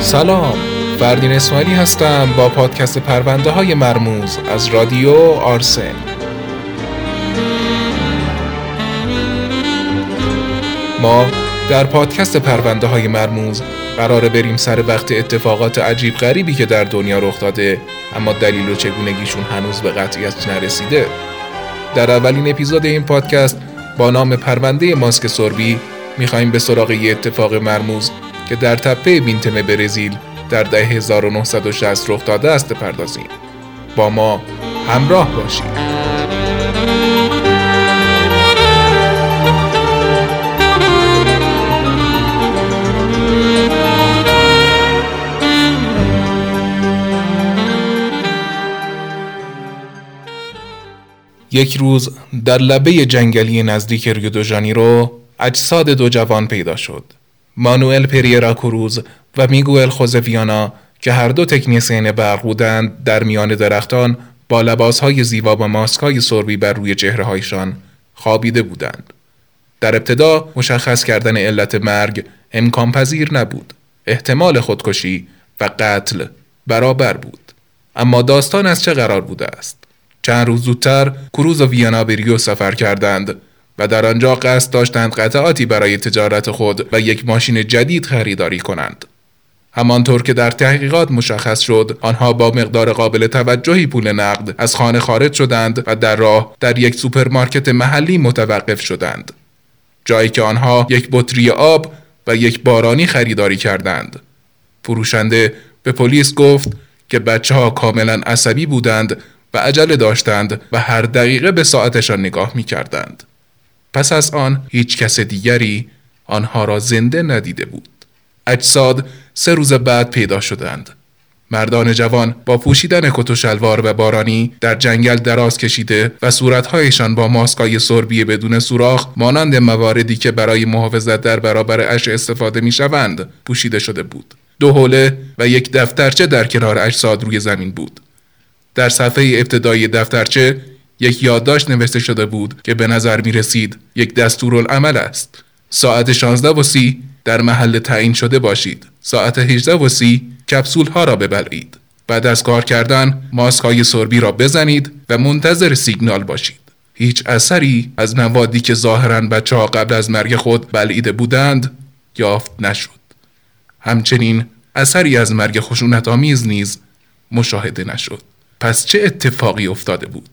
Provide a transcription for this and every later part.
سلام، فردین اسماعیلی هستم با پادکست پرونده های مرموز از رادیو آرسن. ما در پادکست پرونده های مرموز قراره بریم سر وقت اتفاقات عجیب غریبی که در دنیا رخ داده، اما دلیل و چگونگیشون هنوز به قطعیت نرسیده. در اولین اپیزود این پادکست با نام پرونده ماسک سربی میخواییم به سراغ یه اتفاق مرموز که در تپه بینتمه برزیل در دهه 1960 رخ داده است پردازیم. با ما همراه باشید. یک روز در لبه جنگلی نزدیک ریو دو ژانیرو اجساد دو جوان پیدا شد. مانوئل پریرا کوروز و میگوئل خوزه ویانا که هر دو تکنیسین برق بودند، در میان درختان با لباسهای زیبا و ماسکهای سربی بر روی چهره‌هایشان خوابیده بودند. در ابتدا مشخص کردن علت مرگ امکان پذیر نبود. احتمال خودکشی و قتل برابر بود. اما داستان از چه قرار بوده است؟ چند روز زودتر کوروز و ویانا به ریو سفر کردند و در آنجا قصد داشتند قطعاتی برای تجارت خود و یک ماشین جدید خریداری کنند. همانطور که در تحقیقات مشخص شد، آنها با مقدار قابل توجهی پول نقد از خانه خارج شدند و در راه در یک سوپرمارکت محلی متوقف شدند، جایی که آنها یک بطری آب و یک بارانی خریداری کردند. فروشنده به پلیس گفت که بچه‌ها کاملا عصبی بودند و عجله داشتند و هر دقیقه به ساعتشان نگاه می‌کردند. پس از آن هیچ کس دیگری آنها را زنده ندیده بود. اجساد 3 روز بعد پیدا شدند. مردان جوان با پوشیدن کت و شلوار و بارانی در جنگل دراز کشیده و صورت‌هایشان با ماسک‌های سربی بدون سوراخ مانند مواردی که برای محافظت در برابر اشع استفاده می‌شوند پوشیده شده بود. 2 حوله و یک دفترچه در کنار اجساد روی زمین بود. در صفحه ابتدایی دفترچه یک یادداشت نوشته شده بود که به نظر می رسید یک دستورالعمل است. ساعت 16:30 در محل تعیین شده باشید. ساعت 18:30 کپسول ها را ببلعید. بعد از کار کردن ماسک های سربی را بزنید و منتظر سیگنال باشید. هیچ اثری از نوادی که ظاهراً بچه‌ها قبل از مرگ خود بلعیده بودند یافت نشد. همچنین اثری از مرگ خشونت‌آمیز نیز مشاهده نشد. پس چه اتفاقی افتاده بود؟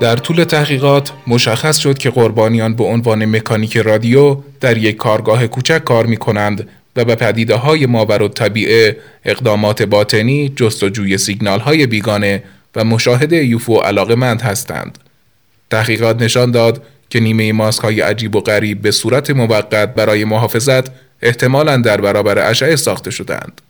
در طول تحقیقات مشخص شد که قربانیان به عنوان مکانیک رادیو در یک کارگاه کوچک کار می‌کنند و به پدیده‌های ماورالطبیعه، اقدامات باطنی، جستجوی سیگنال‌های بیگانه و مشاهده یوفو علاقه‌مند هستند. تحقیقات نشان داد که نیمه ماسک‌های عجیب و غریب به صورت موقت برای محافظت احتمالاً در برابر اشعه ساخته شدند.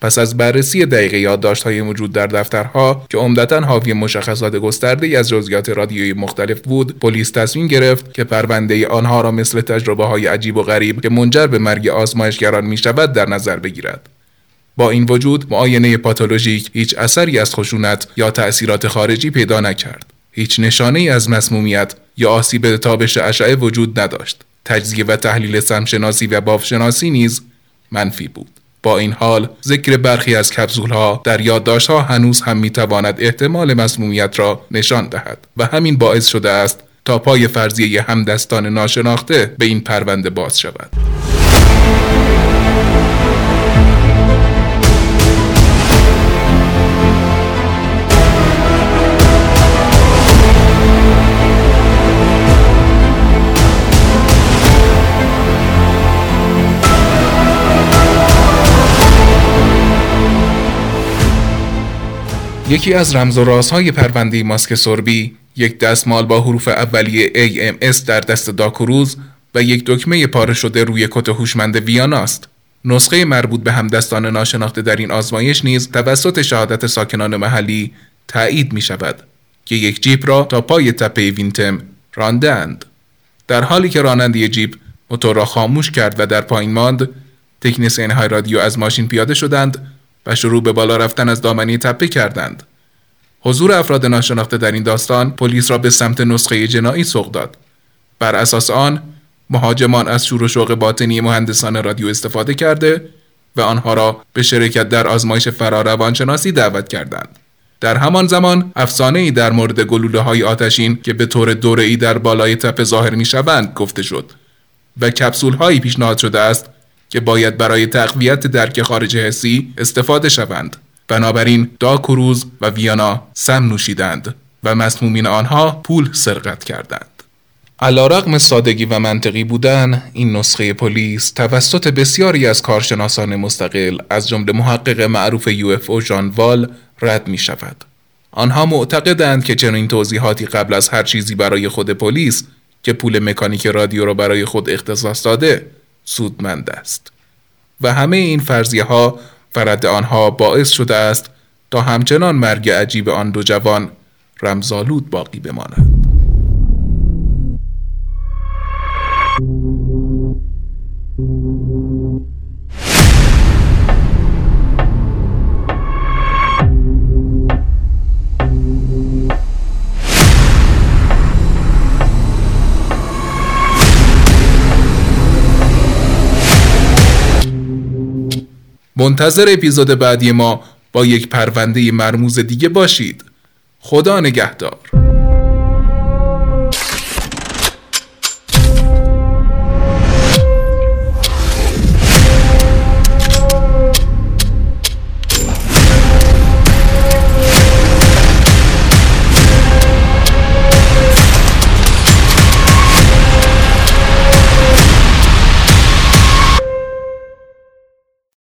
پس از بررسی دقیق یادداشت‌های موجود در دفترها که عمدتاً حاوی مشخصات گسترده‌ای از جزئیات رادیویی مختلف بود، پلیس تصمیم گرفت که پرونده آنها را مثل تجربه‌های عجیب و غریب که منجر به مرگ آزمایشگران می‌شود در نظر بگیرد. با این وجود، معاینه پاتولوژیک هیچ اثری از خشونت یا تأثیرات خارجی پیدا نکرد. هیچ نشانه‌ای از مسمومیت یا آسیب تابش اشعه وجود نداشت. تجزیه و تحلیل سمشناسی و بافت‌شناسی نیز منفی بود. با این حال ذکر برخی از کپسول‌ها در یادداشت‌ها هنوز هم می‌تواند احتمال مسمومیت را نشان دهد و همین باعث شده است تا پای فرضیه همدستان ناشناخته به این پرونده باز شود. یکی از رمز و رازهای پرونده ماسک سربی، یک دستمال با حروف اولیه AMS در دست داکوروز و یک دکمه پاره شده روی کت هوشمند ویانا است. نسخه مربوط به همدستان ناشناخته در این آزمایش نیز توسط شهادت ساکنان محلی تایید می شود که یک جیپ را تا پای تپه بینتمه راندند. در حالی که راننده جیپ موتور را خاموش کرد و در پایین ماند، تکنسین های رادیو از ماشین پیاده شدند و شروع به بالا رفتن از دامنه تپه کردند. حضور افراد ناشناخته در این داستان پلیس را به سمت نسخه جنایی سوق داد. بر اساس آن، مهاجمان از شور و شوق باطنی مهندسان رادیو استفاده کرده و آنها را به شرکت در آزمایش فراروانشناسی دعوت کردند. در همان زمان، افسانه‌ای در مورد گلوله‌های آتشین که به طور دوره‌ای در بالای تپه ظاهر می‌شوند گفته شد و کپسول‌هایی پیشنهاد شده است که باید برای تقویت درک خارج حسی استفاده شوند. بنابراین داکوروز و ویانا سم نوشیدند و مسمومین آنها پول سرقت کردند. علی‌رغم سادگی و منطقی بودن این نسخه پلیس توسط بسیاری از کارشناسان مستقل از جمله محقق معروف UFO ژان وال رد می شود. آنها معتقدند که چنین توضیحاتی قبل از هر چیزی برای خود پلیس که پول مکانیک رادیو را برای خود اختصاص داده سودمند است و همه این فرضیه ها و رد آنها باعث شده است تا همچنان مرگ عجیب آن دو جوان رمزآلود باقی بماند. منتظر اپیزود بعدی ما با یک پرونده مرموز دیگه باشید. خدا نگهدار.